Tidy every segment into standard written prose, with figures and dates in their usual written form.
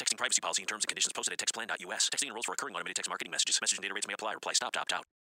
Texting privacy policy and terms and conditions posted at textplan.us. Texting enrolls for recurring automated text marketing messages. Message and data rates may apply. Reply STOP to opt out.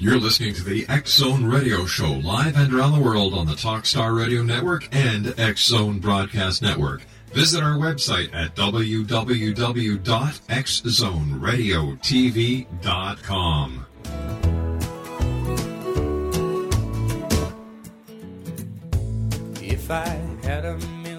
You're listening to the X-Zone Radio Show live and around the world on the Talk Star Radio Network and X-Zone Broadcast Network. Visit our website at www.xzoneradiotv.com. If I had $1 million...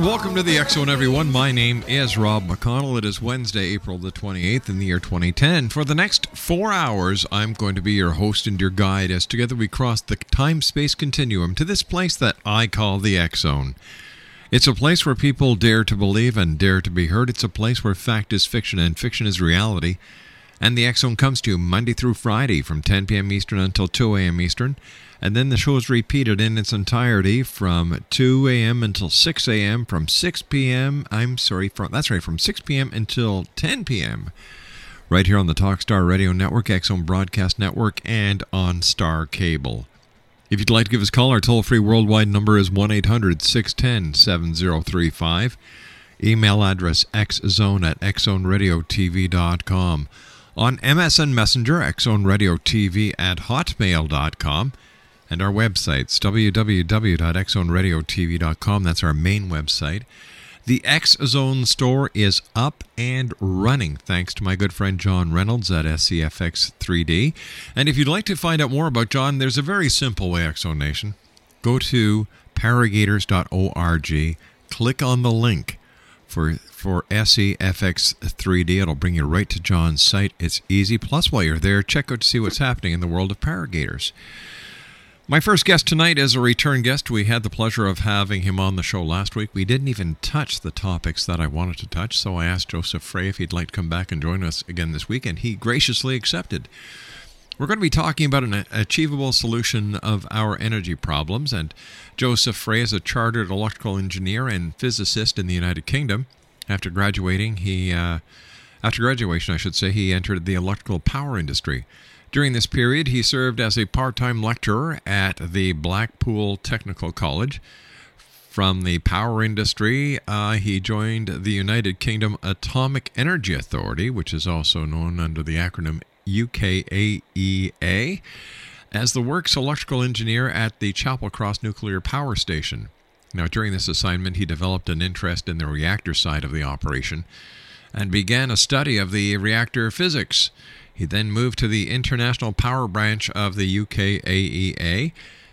Welcome to the X-Zone, everyone. My name is Rob McConnell. It is Wednesday, April the 28th in the year 2010. For the next 4 hours, I'm going to be your host and your guide as together we cross the time-space continuum to this place that I call the X-Zone. It's a place where people dare to believe and dare to be heard. It's a place where fact is fiction and fiction is reality. And the X-Zone comes to you Monday through Friday from 10 p.m. Eastern until 2 a.m. Eastern. And then the show is repeated in its entirety from 2 a.m. until 6 a.m., from 6 p.m., from 6 p.m. until 10 p.m., right here on the Talkstar Radio Network, X-Zone Broadcast Network, and on Star Cable. If you'd like to give us a call, our toll-free worldwide number is 1-800-610-7035. Email address xzone@xzoneradiotv.com. On MSN Messenger, xzoneradiotv@hotmail.com. And our website's www.xzoneradiotv.com. That's our main website. The X-Zone store is up and running, thanks to my good friend John Reynolds at SEFX3D. And if you'd like to find out more about John, there's a very simple way, X-Zone Nation. Go to Paragators.org, click on the link for SEFX3D. It'll bring you right to John's site. It's easy. Plus, while you're there, check out to see what's happening in the world of Paragators. My first guest tonight is a return guest. We had the pleasure of having him on the show last week. We didn't even touch the topics that I wanted to touch, so I asked Joseph Fray if he'd like to come back and join us again this week, and he graciously accepted. We're going to be talking about an achievable solution of our energy problems, and Joseph Fray is a chartered electrical engineer and physicist in the United Kingdom. After graduating, he entered the electrical power industry. During this period, he served as a part-time lecturer at the Blackpool Technical College. From the power industry, he joined the United Kingdom Atomic Energy Authority, which is also known under the acronym UKAEA, as the works electrical engineer at the Chapelcross Nuclear Power Station. Now, during this assignment, he developed an interest in the reactor side of the operation and began a study of the reactor physics. He then moved to the International Power Branch of the UKAEA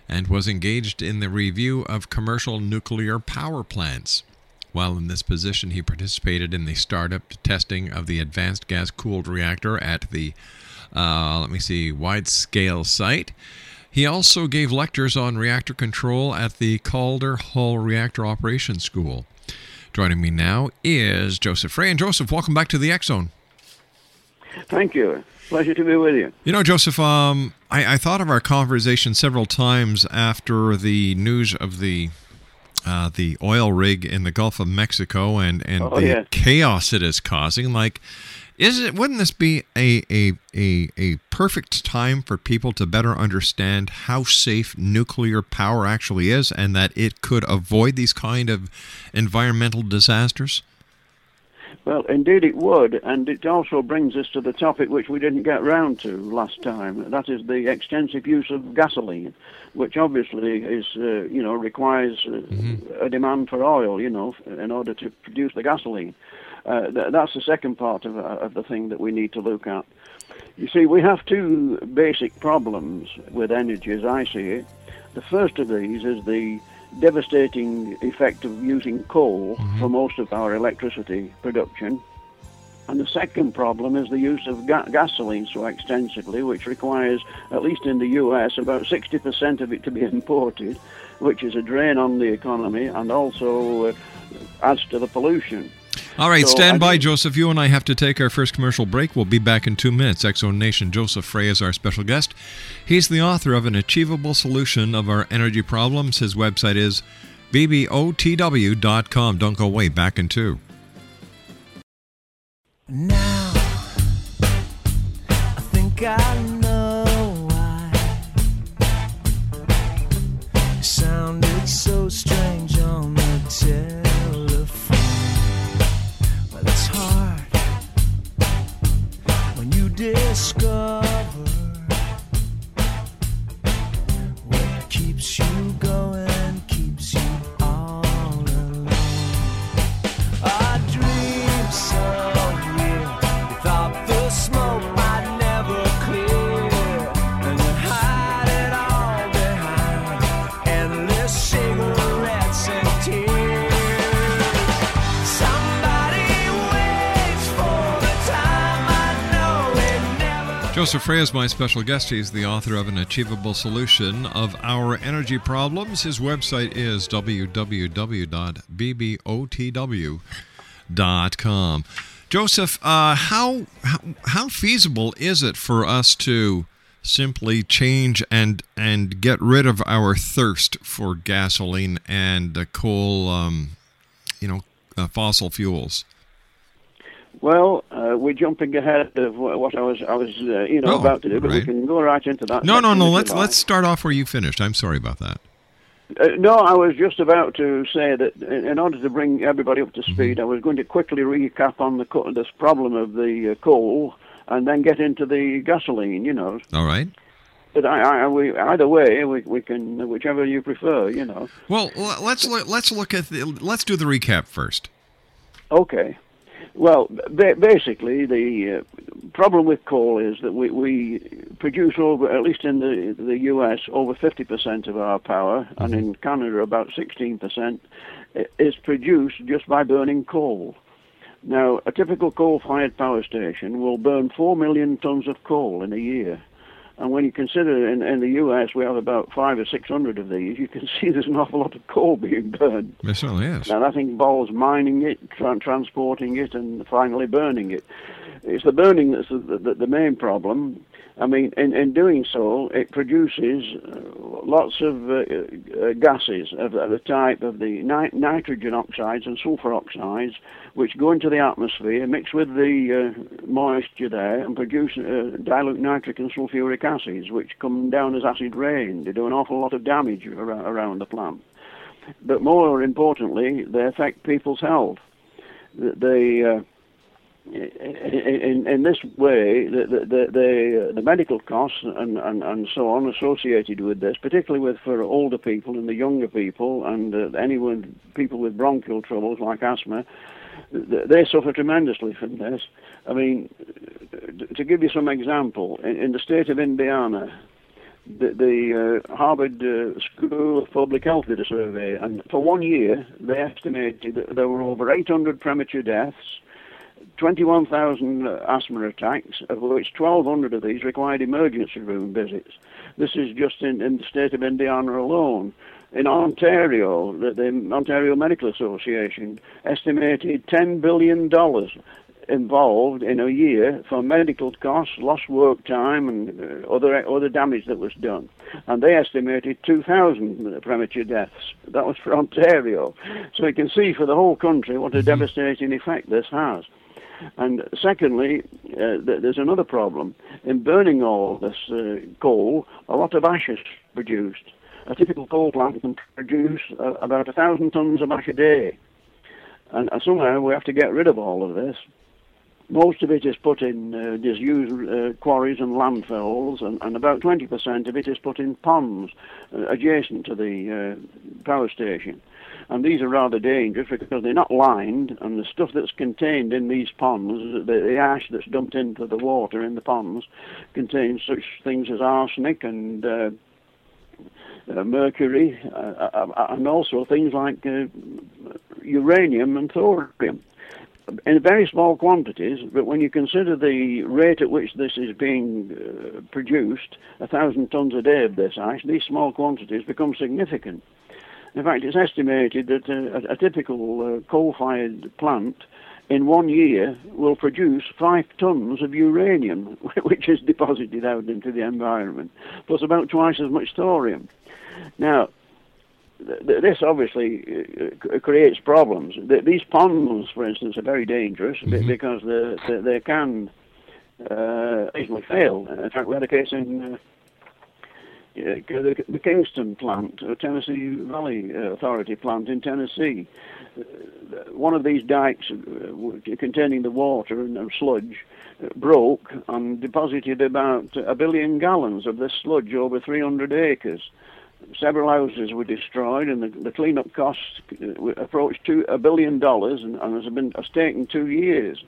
and was engaged in the review of commercial nuclear power plants. While in this position, he participated in the startup testing of the Advanced Gas Cooled Reactor at the, Windscale site. He also gave lectures on reactor control at the Calder Hall Reactor Operations School. Joining me now is Joseph Fray. And Joseph, welcome back to the X-Zone. Thank you. Pleasure to be with you. You know, Joseph, I thought of our conversation several times after the news of the oil rig in the Gulf of Mexico and the chaos it is causing. Like, wouldn't this be a perfect time for people to better understand how safe nuclear power actually is, and that it could avoid these kind of environmental disasters? Well, indeed it would, and it also brings us to the topic which we didn't get round to last time. That is the extensive use of gasoline, which obviously is, requires a demand for oil, in order to produce the gasoline. That's the second part of the thing that we need to look at. You see, we have two basic problems with energy, as I see it. The first of these is the devastating effect of using coal for most of our electricity production. And the second problem is the use of gasoline so extensively, which requires, at least in the US, about 60% of it to be imported, which is a drain on the economy and also adds to the pollution. All right, so stand by, Joseph. You and I have to take our first commercial break. We'll be back in 2 minutes. Exo Nation, Joseph Fray is our special guest. He's the author of An Achievable Solution of Our Energy Problems. His website is bbotw.com. Don't go away. Back in two. Now, I think I know why it sounded so strange on the tip. It's hard when you discover what keeps you going, keeps you all alone. Our dreams so real, you thought the smoke might never clear, and you hide it all behind endless cigarettes and tears. Joseph Fray is my special guest. He's the author of An Achievable Solution of Our Energy Problems. His website is www.bbotw.com. Joseph, how feasible is it for us to simply change and get rid of our thirst for gasoline and coal, fossil fuels? Well, we're jumping ahead of what I was about to do, but right. We can go right into that. No. Let's start off where you finished. I'm sorry about that. No, I was just about to say that in order to bring everybody up to speed, I was going to quickly recap on this problem of the coal and then get into the gasoline. All right. But we can, whichever you prefer. Well, let's look at let's do the recap first. Okay. Well, basically, the problem with coal is that we produce over, at least in the US, over 50% of our power, and in Canada about 16% is produced just by burning coal. Now, a typical coal-fired power station will burn 4 million tons of coal in a year. And when you consider in the U.S. we have about 500 or 600 of these, you can see there's an awful lot of coal being burned. There certainly is. Now that involves mining it, transporting it, and finally burning it. It's the burning that's the main problem. I mean, in doing so, it produces lots of gases of the type of the nitrogen oxides and sulfur oxides, which go into the atmosphere, mix with the moisture there, and produce dilute nitric and sulfuric acids, which come down as acid rain. They do an awful lot of damage around the plant. But more importantly, they affect people's health. In this way, the medical costs and so on associated with this, particularly for older people and the younger people and anyone, people with bronchial troubles like asthma, they suffer tremendously from this. I mean, to give you some example, in the state of Indiana, the Harvard School of Public Health did a survey, and for 1 year they estimated that there were over 800 premature deaths, 21,000 asthma attacks, of which 1,200 of these required emergency room visits. This is just in the state of Indiana alone. In Ontario, the Ontario Medical Association estimated $10 billion involved in a year for medical costs, lost work time, and other damage that was done. And they estimated 2,000 premature deaths. That was for Ontario. So you can see for the whole country what a devastating effect this has. And secondly, there's another problem. In burning all this coal, a lot of ash is produced. A typical coal plant can produce about 1,000 tons of ash a day. And somehow we have to get rid of all of this. Most of it is put in disused quarries and landfills, and about 20% of it is put in ponds adjacent to the power station. And these are rather dangerous because they're not lined, and the stuff that's contained in these ponds, the ash that's dumped into the water in the ponds, contains such things as arsenic and mercury, and also things like uranium and thorium, in very small quantities. But when you consider the rate at which this is being produced, 1,000 tons a day of this ash, these small quantities become significant. In fact, it's estimated that a typical coal-fired plant in 1 year will produce 5 tons of uranium, which is deposited out into the environment, plus about twice as much thorium. Now, this obviously creates problems. These ponds, for instance, are very dangerous because they can easily fail. In fact, we had a case in the Kingston plant, a Tennessee Valley Authority plant in Tennessee. One of these dikes containing the water and sludge broke and deposited about 1 billion gallons of this sludge over 300 acres. Several houses were destroyed, and the cleanup costs approached $1 billion, and has taken 2 years.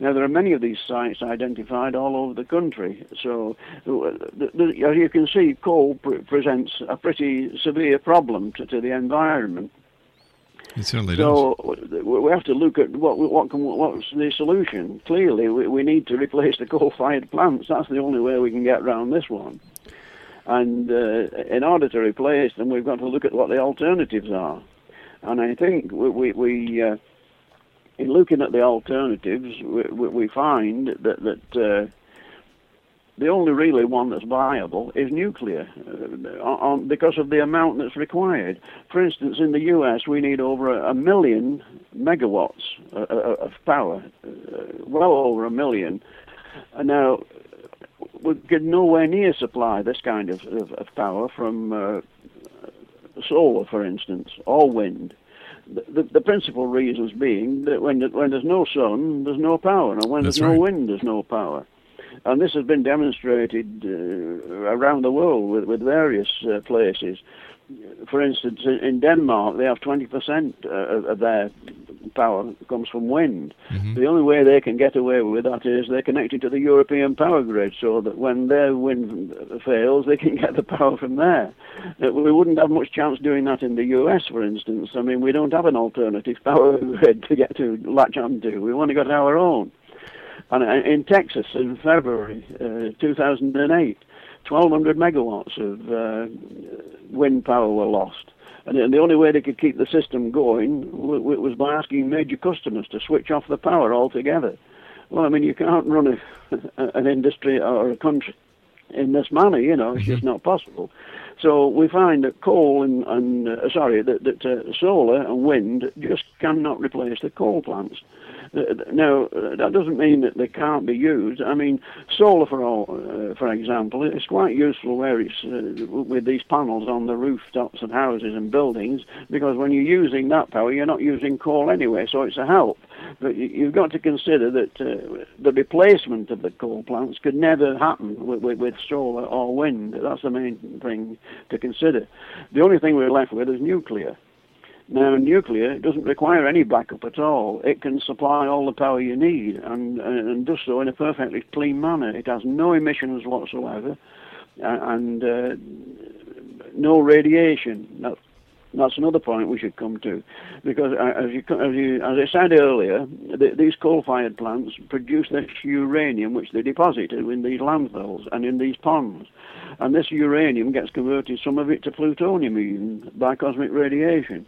Now, there are many of these sites identified all over the country. So, as you can see, coal presents a pretty severe problem to the environment. It certainly does. We have to look at what's the solution. Clearly, we need to replace the coal-fired plants. That's the only way we can get around this one. And in order to replace them, we've got to look at what the alternatives are. And I think we in looking at the alternatives, we find that the only really one that's viable is nuclear, because of the amount that's required. For instance, in the US, we need over 1 million megawatts of power, well over 1 million. And now, we could nowhere near supply this kind of power from solar, for instance, or wind. The principal reasons being that when there's no sun, there's no power, and when there's no wind, there's no power. And this has been demonstrated around the world with various places. For instance, in Denmark, they have 20% of their power comes from wind. The only way they can get away with that is they're connected to the European power grid, so that when their wind fails, they can get the power from there. We wouldn't have much chance doing that in the US, for instance. I mean, we don't have an alternative power grid to get to latch onto. We've only got our own. And in Texas, in February 2008, 1,200 megawatts of wind power were lost. And the only way they could keep the system going was by asking major customers to switch off the power altogether. Well, I mean, you can't run an industry or a country in this manner, you know, it's just not possible. So we find that coal that solar and wind just cannot replace the coal plants. Now, that doesn't mean that they can't be used. I mean, solar, for example, is quite useful where it's with these panels on the rooftops and houses and buildings, because when you're using that power, you're not using coal anyway, so it's a help. But you've got to consider that the replacement of the coal plants could never happen with solar or wind. That's the main thing to consider. The only thing we're left with is nuclear. Now, nuclear doesn't require any backup at all. It can supply all the power you need and does so in a perfectly clean manner. It has no emissions whatsoever and no radiation. That's another point we should come to, because as I said earlier, these coal-fired plants produce this uranium which they deposit in these landfills and in these ponds, and this uranium gets converted, some of it, to plutonium even, by cosmic radiation.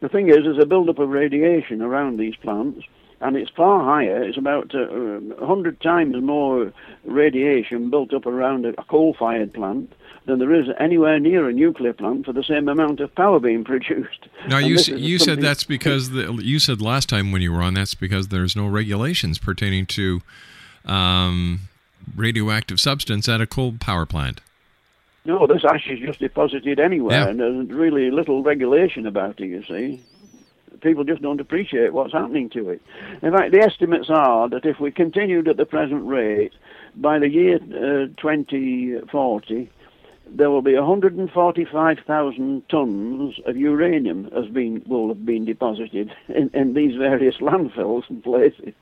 The thing is, there's a build-up of radiation around these plants, and it's far higher. It's about 100 times more radiation built up around a coal-fired plant than there is anywhere near a nuclear plant for the same amount of power being produced. Now, you said that's because you said last time when you were on, that's because there's no regulations pertaining to radioactive substance at a coal power plant. No, this ash is just deposited anywhere, yeah, and there's really little regulation about it, you see. People just don't appreciate what's happening to it. In fact, the estimates are that if we continued at the present rate, by the year 2040, there will be 145,000 tons of uranium will have been deposited in these various landfills and places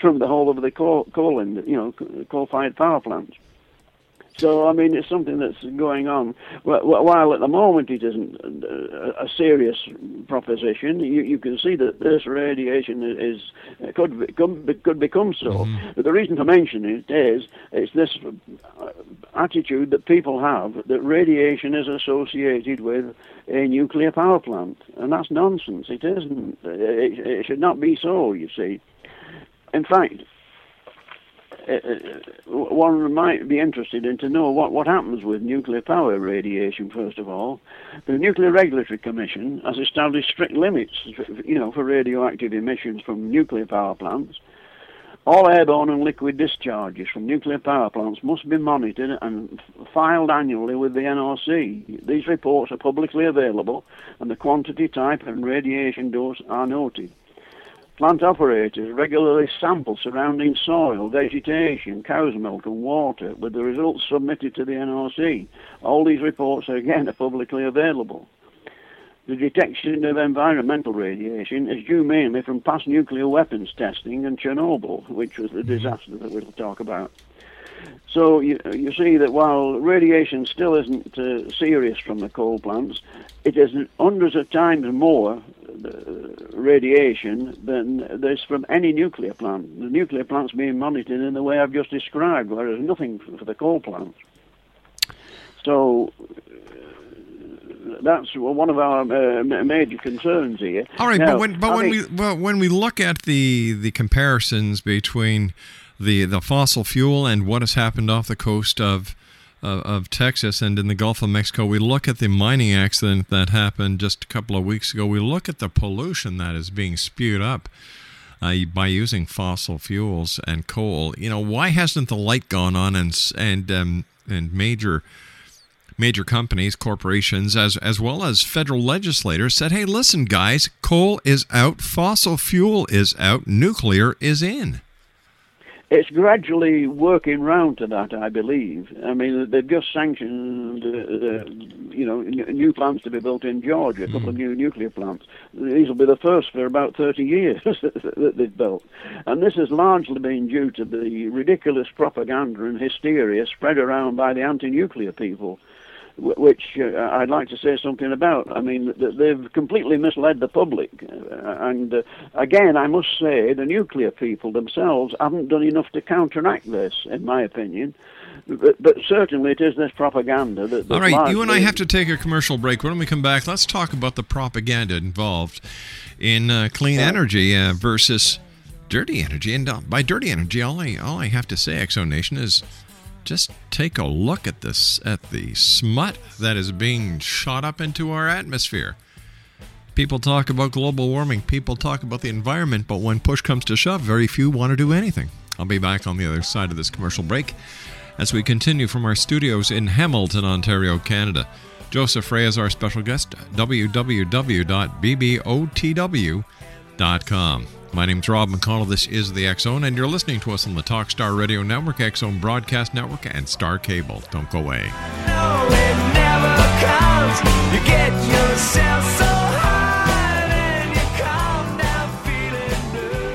from the whole of the coal-fired power plants. So, I mean, it's something that's going on. While at the moment it isn't a serious proposition, you can see that this radiation could become so. Mm-hmm. But the reason to mention it is it's this attitude that people have that radiation is associated with a nuclear power plant, and that's nonsense. It isn't. It should not be so, you see. In fact, one might be interested in to know what happens with nuclear power radiation, first of all. The Nuclear Regulatory Commission has established strict limits, you know, for radioactive emissions from nuclear power plants. All airborne and liquid discharges from nuclear power plants must be monitored and filed annually with the NRC. These reports are publicly available, and the quantity, type, and radiation dose are noted. Plant operators regularly sample surrounding soil, vegetation, cow's milk and water with the results submitted to the NRC. All these reports are again publicly available. The detection of environmental radiation is due mainly from past nuclear weapons testing and Chernobyl, which was the disaster that we'll talk about. So you see that while radiation still isn't serious from the coal plants, it is hundreds of times more radiation than there's from any nuclear plant. The nuclear plant's being monitored in the way I've just described, whereas nothing for the coal plants. So that's one of our major concerns here. All right, now, when we look at the comparisons between the fossil fuel and what has happened off the coast of Texas and in the Gulf of Mexico, we look at the mining accident that happened just a couple of weeks ago. We look at the pollution that is being spewed up by using fossil fuels and coal. You know, why hasn't the light gone on and major companies, corporations, as well as federal legislators said, hey, listen, guys, coal is out, fossil fuel is out, nuclear is in? It's gradually working round to that, I believe. I mean, they've just sanctioned, new plants to be built in Georgia, a couple of new nuclear plants. These will be the first for about 30 years that they've built. And this has largely been due to the ridiculous propaganda and hysteria spread around by the anti-nuclear people, which I'd like to say something about. I mean, they've completely misled the public. And again, I must say, the nuclear people themselves haven't done enough to counteract this, in my opinion. But certainly it is this propaganda. All right, you and I have to take a commercial break. When we come back, let's talk about the propaganda involved in clean energy versus dirty energy. And by dirty energy, all I have to say, Exxon Nation, is just take a look at this, at the smut that is being shot up into our atmosphere. People talk about global warming. People talk about the environment. But when push comes to shove, very few want to do anything. I'll be back on the other side of this commercial break as we continue from our studios in Hamilton, Ontario, Canada. Joseph Fray is our special guest. www.bbotw.com. My name's Rob McConnell. This is the X-Zone, and you're listening to us on the Talk Star Radio Network, X-Zone Broadcast Network, and Star Cable. Don't go away. No, it never comes. You get yourself so high, and you come down feeling blue.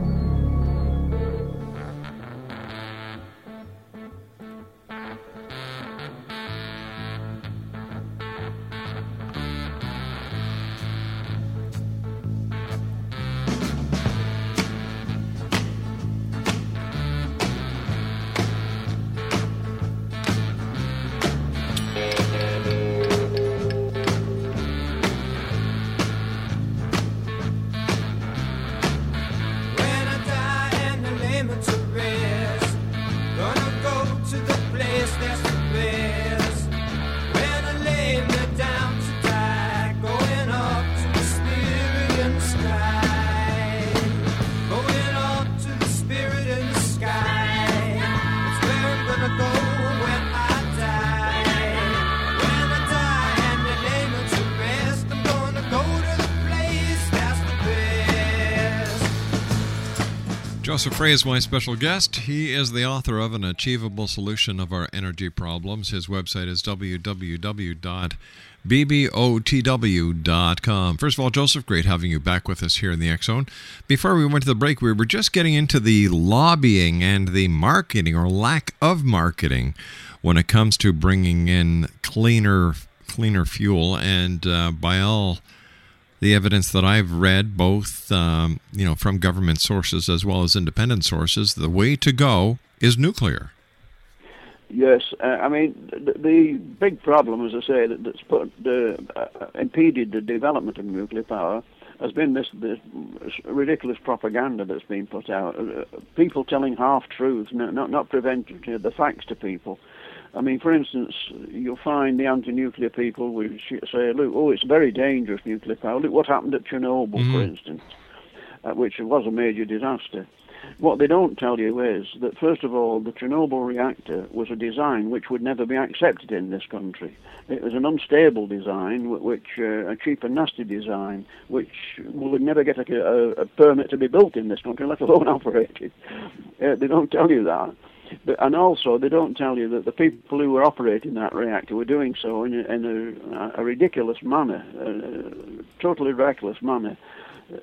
Joseph Fray is my special guest. He is the author of An Achievable Solution of Our Energy Problems. His website is www.bbotw.com. First of all, Joseph, great having you back with us here in the X-Zone. Before we went to the break, we were just getting into the lobbying and the marketing or lack of marketing when it comes to bringing in cleaner fuel. And by all the evidence that I've read, both from government sources as well as independent sources, the way to go is nuclear. Yes, I mean, the big problem, as I say, that's impeded the development of nuclear power has been this ridiculous propaganda that's been put out. People telling half-truths, not presenting the facts to people. I mean, for instance, you'll find the anti-nuclear people will say, look, oh, it's very dangerous, nuclear power. Look what happened at Chernobyl, for instance, which was a major disaster. What they don't tell you is that, first of all, the Chernobyl reactor was a design which would never be accepted in this country. It was an unstable design, a cheap and nasty design, which would never get a permit to be built in this country, let alone operated. They don't tell you that. And also, they don't tell you that the people who were operating that reactor were doing so in a ridiculous manner, a totally reckless manner.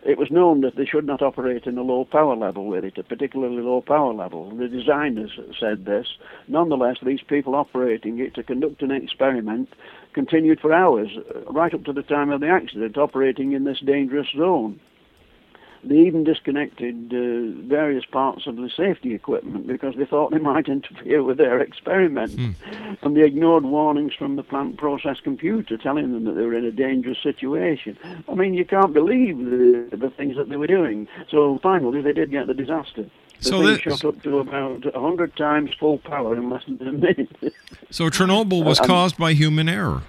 It was known that they should not operate in a low power level with it, a particularly low power level. The designers said this. Nonetheless, these people operating it to conduct an experiment continued for hours, right up to the time of the accident, operating in this dangerous zone. They even disconnected various parts of the safety equipment because they thought they might interfere with their experiment. And they ignored warnings from the plant process computer telling them that they were in a dangerous situation. I mean, you can't believe the things that they were doing. So finally, they did get the disaster. So they shot up to about 100 times full power in less than a minute. So Chernobyl was caused by human error.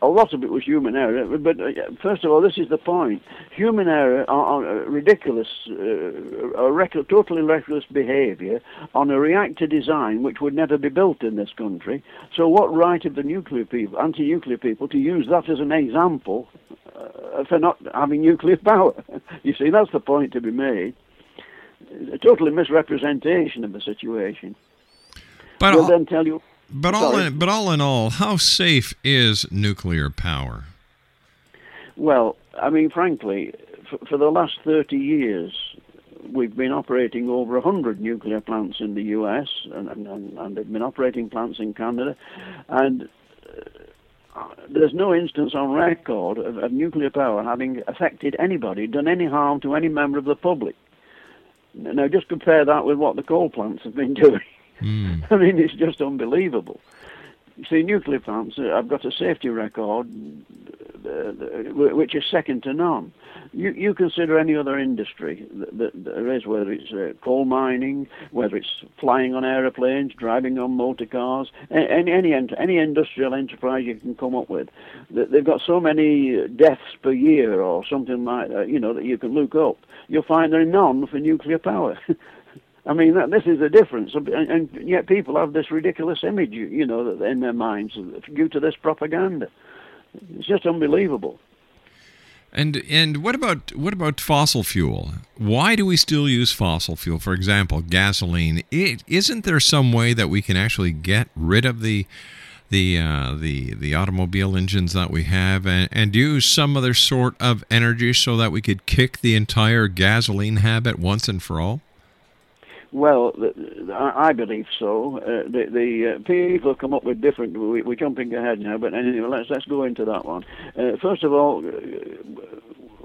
A lot of it was human error, but first of all, this is the point. Human error on ridiculous, totally reckless behaviour on a reactor design which would never be built in this country. So what right have the nuclear people, anti-nuclear people, to use that as an example for not having nuclear power? You see, that's the point to be made. A totally misrepresentation of the situation. But we'll then tell you... But all in all, how safe is nuclear power? Well, I mean, frankly, for the last 30 years, we've been operating over 100 nuclear plants in the US, and they've been operating plants in Canada, and there's no instance on record of nuclear power having affected anybody, done any harm to any member of the public. Now, just compare that with what the coal plants have been doing. Mm. I mean, it's just unbelievable. You see, nuclear plants have got a safety record which is second to none. You consider any other industry that there is, whether it's coal mining, whether it's flying on aeroplanes, driving on motor cars, any industrial enterprise you can come up with. They've got so many deaths per year or something like that, you know, that you can look up. You'll find there are none for nuclear power. I mean, this is the difference, and yet people have this ridiculous image, you know, in their minds due to this propaganda. It's just unbelievable. And what about fossil fuel? Why do we still use fossil fuel? For example, gasoline. Isn't there some way that we can actually get rid of the automobile engines that we have and use some other sort of energy so that we could kick the entire gasoline habit once and for all? Well, I believe so. The people have come up with different... We're jumping ahead now, but anyway, let's go into that one. First of all,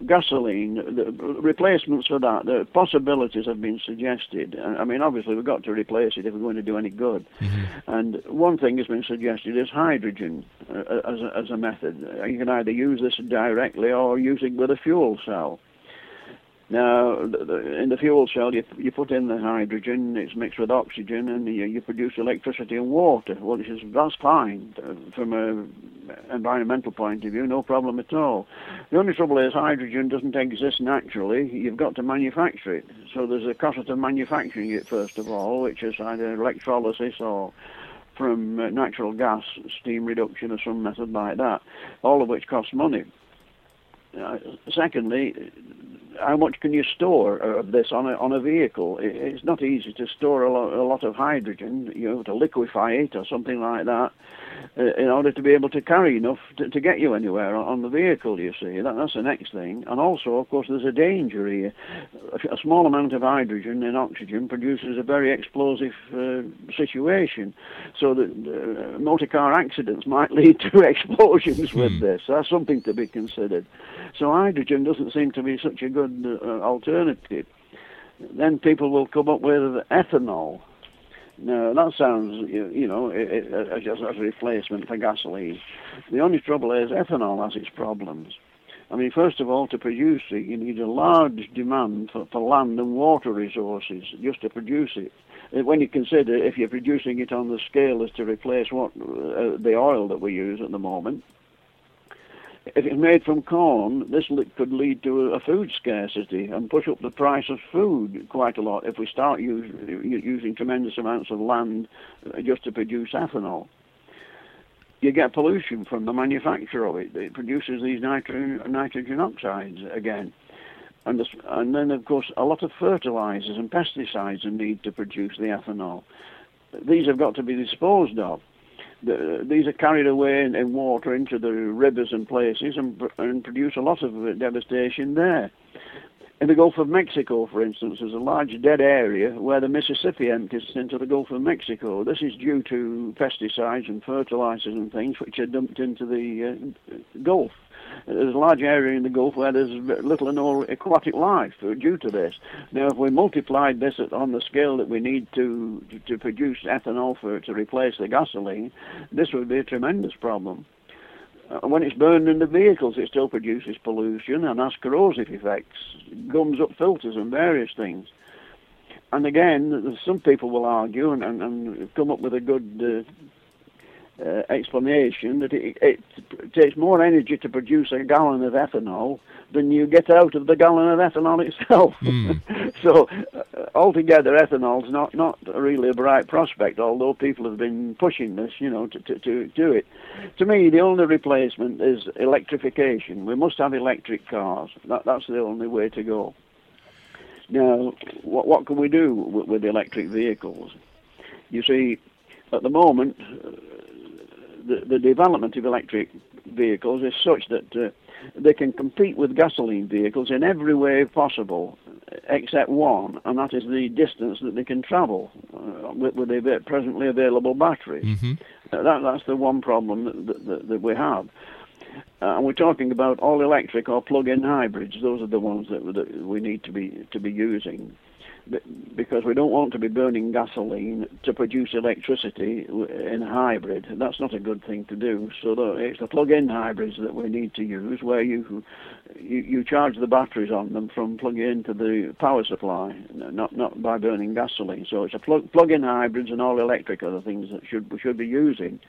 gasoline, the replacements for that, the possibilities have been suggested. I mean, obviously, we've got to replace it if we're going to do any good. Mm-hmm. And one thing has been suggested is hydrogen as a method. You can either use this directly or use it with a fuel cell. Now, in the fuel cell, you put in the hydrogen, it's mixed with oxygen, and you produce electricity and water, which is just fine from an environmental point of view, no problem at all. The only trouble is hydrogen doesn't exist naturally. You've got to manufacture it. So there's a cost of manufacturing it, first of all, which is either electrolysis or from natural gas, steam reduction or some method like that, all of which costs money. Secondly, how much can you store of this on a vehicle? It's not easy to store a lot of hydrogen. You have to liquefy it or something like that in order to be able to carry enough to get you anywhere on the vehicle, you see. That's the next thing. And also, of course, there's a danger here. A small amount of hydrogen in oxygen produces a very explosive situation, so that motor car accidents might lead to explosions with this. That's something to be considered. So hydrogen doesn't seem to be such a good alternative. Then people will come up with ethanol. Now, that sounds, just as a replacement for gasoline. The only trouble is ethanol has its problems. I mean, first of all, to produce it, you need a large demand for land and water resources just to produce it. When you consider if you're producing it on the scale as to replace the oil that we use at the moment, if it's made from corn, this could lead to a food scarcity and push up the price of food quite a lot if we start using tremendous amounts of land just to produce ethanol. You get pollution from the manufacture of it. It produces these nitrogen oxides again. And then, of course, a lot of fertilizers and pesticides are needed to produce the ethanol. These have got to be disposed of. These are carried away in water into the rivers and places and produce a lot of devastation there. In the Gulf of Mexico, for instance, there's a large dead area where the Mississippi empties into the Gulf of Mexico. This is due to pesticides and fertilizers and things which are dumped into the Gulf. There's a large area in the Gulf where there's little or no aquatic life due to this. Now, if we multiplied this on the scale that we need to produce ethanol to replace the gasoline, this would be a tremendous problem. When it's burned in the vehicles, it still produces pollution and has corrosive effects, gums up filters and various things. And again, some people will argue and come up with a good explanation that it takes more energy to produce a gallon of ethanol than you get out of the gallon of ethanol itself. Mm. So altogether, ethanol's not really a bright prospect, although people have been pushing this, to do it. To me, the only replacement is electrification. We must have electric cars. That's the only way to go. Now, what can we do with electric vehicles? You see, at the moment, the development of electric vehicles is such that they can compete with gasoline vehicles in every way possible, except one, and that is the distance that they can travel with the presently available batteries. Mm-hmm. That's the one problem that we have. And we're talking about all-electric or plug-in hybrids. Those are the ones that we need to be using, because we don't want to be burning gasoline to produce electricity in a hybrid. That's not a good thing to do. So it's the plug-in hybrids that we need to use, where you charge the batteries on them from plugging into the power supply, not by burning gasoline. So it's a plug-in hybrids and all-electric are the things that we should be using.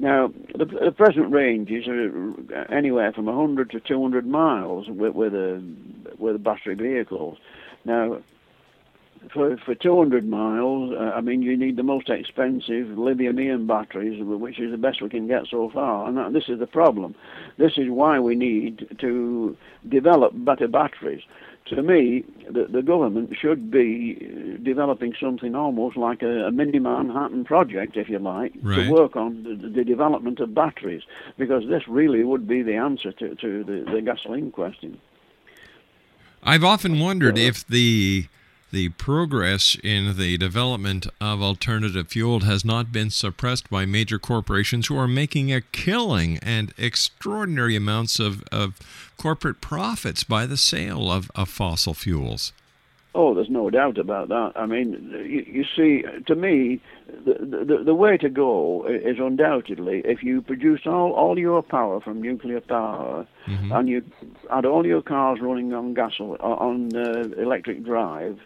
Now, the present ranges are anywhere from 100 to 200 miles with a battery vehicle. Now, for 200 miles, you need the most expensive lithium-ion batteries, which is the best we can get so far. And this is the problem. This is why we need to develop better batteries. To me, the government should be developing something almost like a mini Manhattan project, if you like, right, to work on the development of batteries, because this really would be the answer to the gasoline question. I've often wondered if the progress in the development of alternative fuel has not been suppressed by major corporations who are making a killing and extraordinary amounts of corporate profits by the sale of fossil fuels. Oh, there's no doubt about that. I mean, you see, to me, the way to go is undoubtedly, if you produce all your power from nuclear power, mm-hmm, and you had all your cars running on electric drive,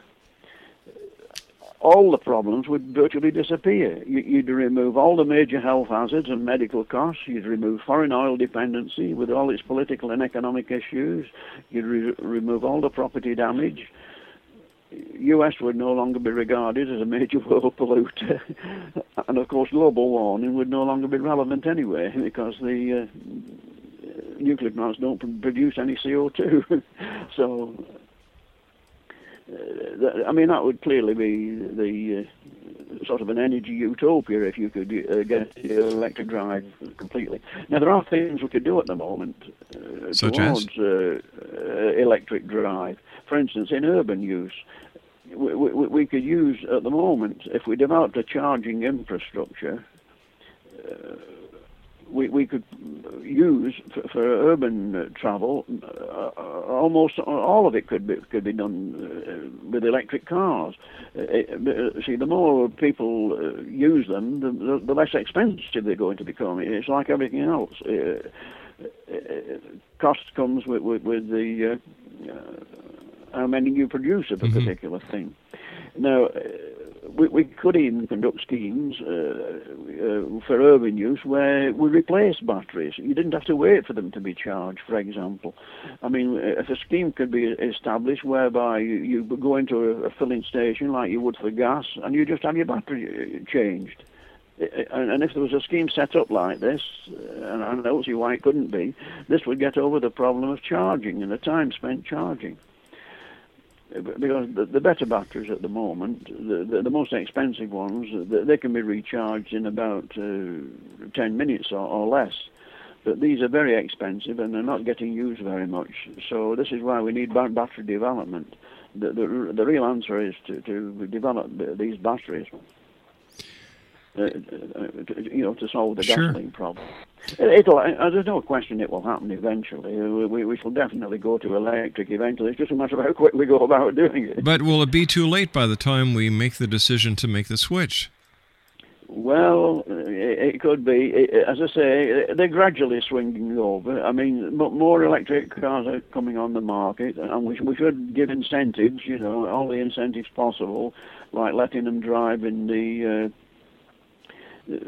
all the problems would virtually disappear. You'd remove all the major health hazards and medical costs. You'd remove foreign oil dependency with all its political and economic issues. You'd remove all the property damage. U.S. would no longer be regarded as a major world polluter, and of course global warming would no longer be relevant anyway, because the nuclear plants don't produce any CO2. So that would clearly be the sort of an energy utopia if you could get your electric drive completely. Now, there are things we could do at the moment towards electric drive. For instance, in urban use, we could use at the moment, if we developed a charging infrastructure, we could use for urban travel, almost all of it could be done with electric cars. See, the more people use them, the less expensive they're going to become. It's like everything else. Cost comes with the how many you produce of a particular thing. Now, we could even conduct schemes for urban use where we replace batteries. You didn't have to wait for them to be charged, for example. I mean, if a scheme could be established whereby you go into a filling station like you would for gas and you just have your battery changed. And if there was a scheme set up like this, and I don't see why it couldn't be, this would get over the problem of charging and the time spent charging. Because the better batteries at the moment, the most expensive ones, they can be recharged in about 10 minutes or less. But these are very expensive and they're not getting used very much. So this is why we need battery development. The real answer is to develop these batteries, to solve the gasoline problem. There's no question it will happen eventually. We shall definitely go to electric eventually. It's just a matter of how quick we go about doing it. But will it be too late by the time we make the decision to make the switch? Well, it could be. As I say, they're gradually swinging over. I mean, more electric cars are coming on the market, and we should give incentives, all the incentives possible, like letting them drive in the...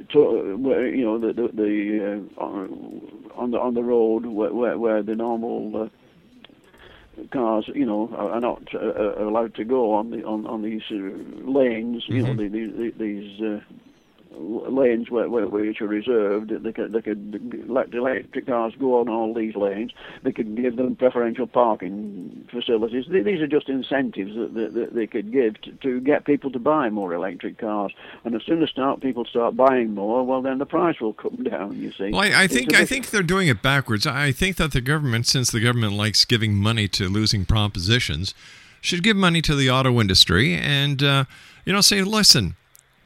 on the road where the normal cars, are not allowed to go on these lanes. Mm-hmm. These lanes which are reserved, they could let the electric cars go on all these lanes. They could give them preferential parking facilities. These are just incentives that they could give to get people to buy more electric cars. And as soon as people start buying more, well, then the price will come down. You see. Well, I think they're doing it backwards. I think that the government, since the government likes giving money to losing propositions, should give money to the auto industry and say, listen,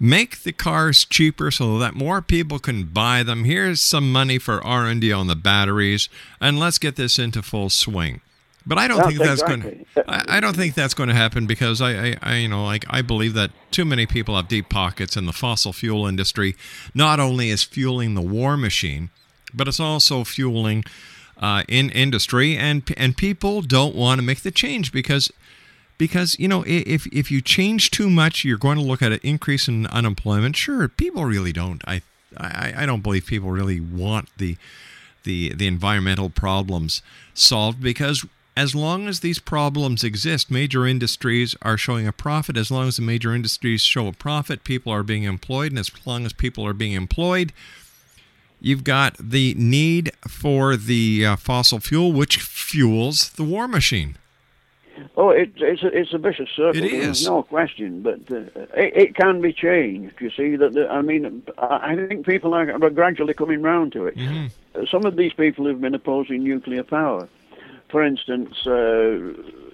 make the cars cheaper so that more people can buy them. Here's some money for R&D on the batteries, and let's get this into full swing. But I don't think that's going. I don't think that's going to happen because I believe that too many people have deep pockets, and the fossil fuel industry not only is fueling the war machine, but it's also fueling in industry, and people don't want to make the change because if you change too much, you're going to look at an increase in unemployment. Sure, people really don't. I don't believe people really want the environmental problems solved, because as long as these problems exist, major industries are showing a profit. As long as the major industries show a profit, people are being employed. And as long as people are being employed, you've got the need for the fossil fuel, which fuels the war machine. Oh, it's a vicious circle. It is. No question, but it can be changed. You see, I think people are gradually coming round to it. Mm-hmm. Some of these people who've been opposing nuclear power, for instance,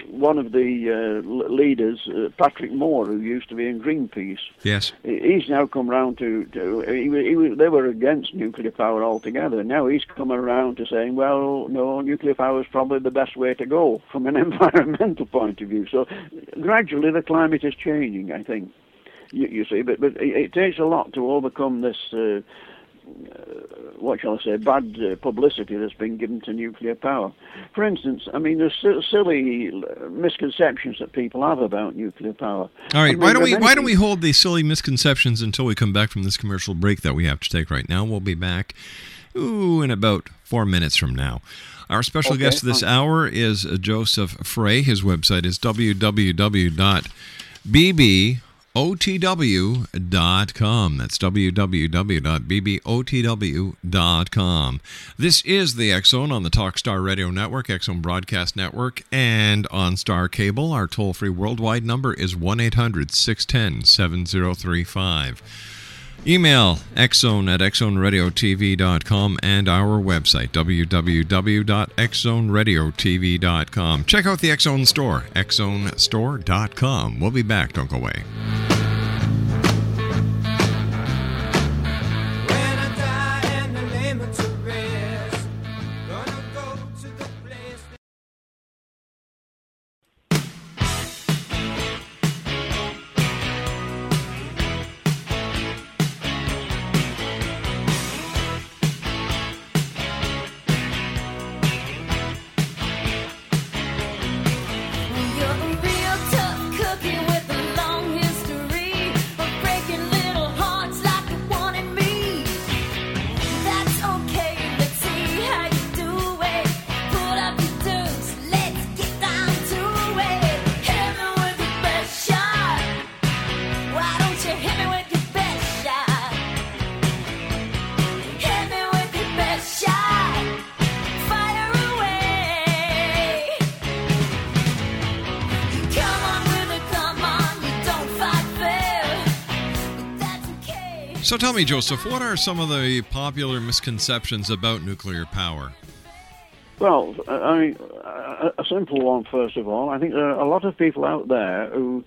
one of the leaders, Patrick Moore, who used to be in Greenpeace. Yes. He's now come round they were against nuclear power altogether. Now he's come around to saying, well, no, nuclear power is probably the best way to go from an environmental point of view. So gradually the climate is changing, I think. You see, but it takes a lot to overcome this bad publicity that's been given to nuclear power. For instance, there's silly misconceptions that people have about nuclear power. All right, why don't we hold these silly misconceptions until we come back from this commercial break that we have to take right now? We'll be back in about 4 minutes from now. Our special guest this hour is Joseph Fray. His website is www.bbotw.com. That's www.bbotw.com. This is the X-Zone on the Talk Star Radio Network, X-Zone Broadcast Network, and on Star Cable. Our toll-free worldwide number is 1-800-610-7035. Email xzone@xzoneradiotv.com and our website, www.xzoneradiotv.com. Check out the X-Zone store, XZoneStore.com. We'll be back. Don't go away. So tell me, Joseph, what are some of the popular misconceptions about nuclear power? Well, a simple one, first of all. I think there are a lot of people out there who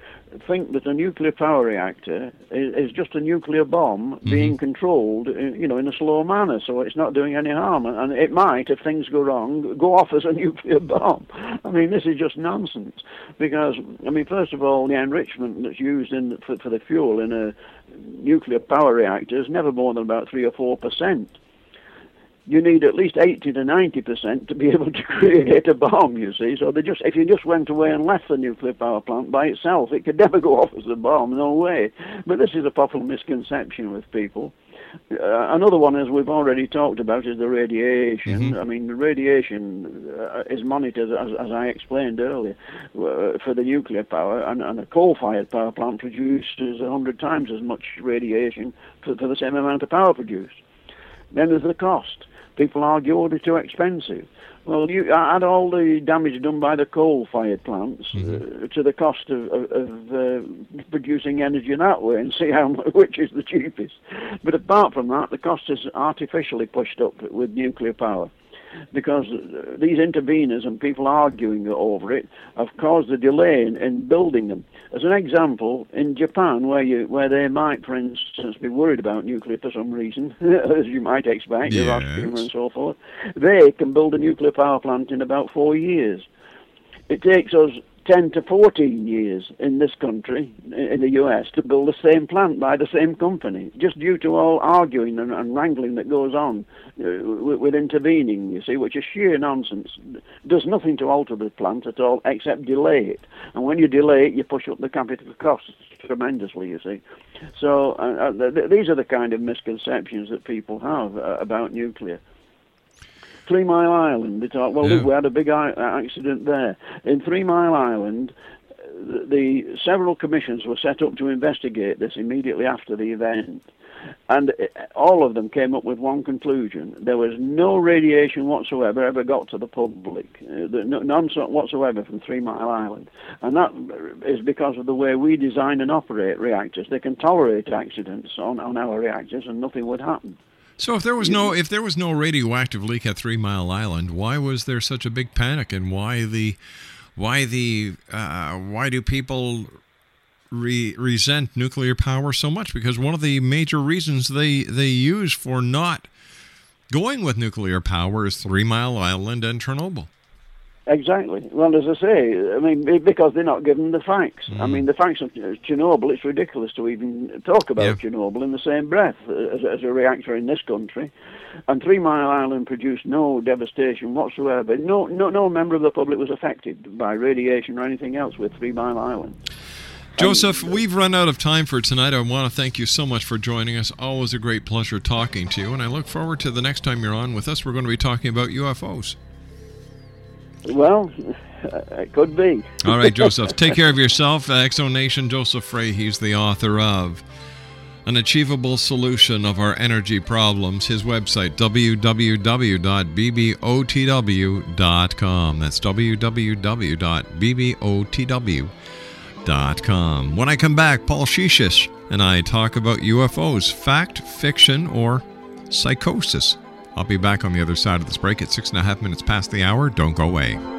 think that a nuclear power reactor is just a nuclear bomb being controlled, in a slow manner, so it's not doing any harm. And it might, if things go wrong, go off as a nuclear bomb. This is just nonsense. Because, first of all, the enrichment that's used for the fuel in a nuclear power reactor is never more than about 3 or 4%. You need at least 80 to 90% to be able to create a bomb, you see. So if you just went away and left the nuclear power plant by itself, it could never go off as a bomb, no way. But this is a popular misconception with people. Another one, as we've already talked about, is the radiation. Mm-hmm. I mean, the radiation is monitored, as I explained earlier, for the nuclear power, and a coal-fired power plant produces 100 times as much radiation for the same amount of power produced. Then there's the cost. People argue, oh, they're too expensive. Well, you add all the damage done by the coal-fired plants to the cost of producing energy that way, and see how which is the cheapest. But apart from that, the cost is artificially pushed up with nuclear power, because these interveners and people arguing over it have caused a delay in building them. As an example, in Japan, where they might, for instance, be worried about nuclear for some reason, as you might expect, yes, and so forth, they can build a nuclear power plant in about 4 years. It takes us 10 to 14 years in this country, in the US, to build the same plant by the same company, just due to all arguing and wrangling that goes on with intervening, you see, which is sheer nonsense. Does nothing to alter the plant at all except delay it. And when you delay it, you push up the capital costs tremendously, you see. So these are the kind of misconceptions that people have about nuclear. 3 Mile Island, they talk, well, yeah, look, we had a big accident there. In 3 Mile Island, the several commissions were set up to investigate this immediately after the event, and all of them came up with one conclusion. There was no radiation whatsoever ever got to the public, none whatsoever from 3 Mile Island. And that is because of the way we design and operate reactors. They can tolerate accidents on our reactors and nothing would happen. So if there was no radioactive leak at 3 Mile Island, why was there such a big panic, and why do people resent nuclear power so much? Because one of the major reasons they use for not going with nuclear power is 3 Mile Island and Chernobyl. Exactly. Well, as I say, I mean, because they're not given the facts. Mm. I mean, the facts of Chernobyl, it's ridiculous to even talk about Chernobyl in the same breath as a reactor in this country. And 3 Mile Island produced no devastation whatsoever. No member of the public was affected by radiation or anything else with 3 Mile Island. Joseph, we've run out of time for tonight. I want to thank you so much for joining us. Always a great pleasure talking to you, and I look forward to the next time you're on with us. We're going to be talking about UFOs. Well, it could be. All right, Joseph. Take care of yourself. Exo Nation, Joseph Fray, he's the author of An Achievable Solution of Our Energy Problems. His website, www.bbotw.com. That's www.bbotw.com. When I come back, Paul Shishish and I talk about UFOs, fact, fiction, or psychosis. I'll be back on the other side of this break at 6.5 minutes past the hour. Don't go away.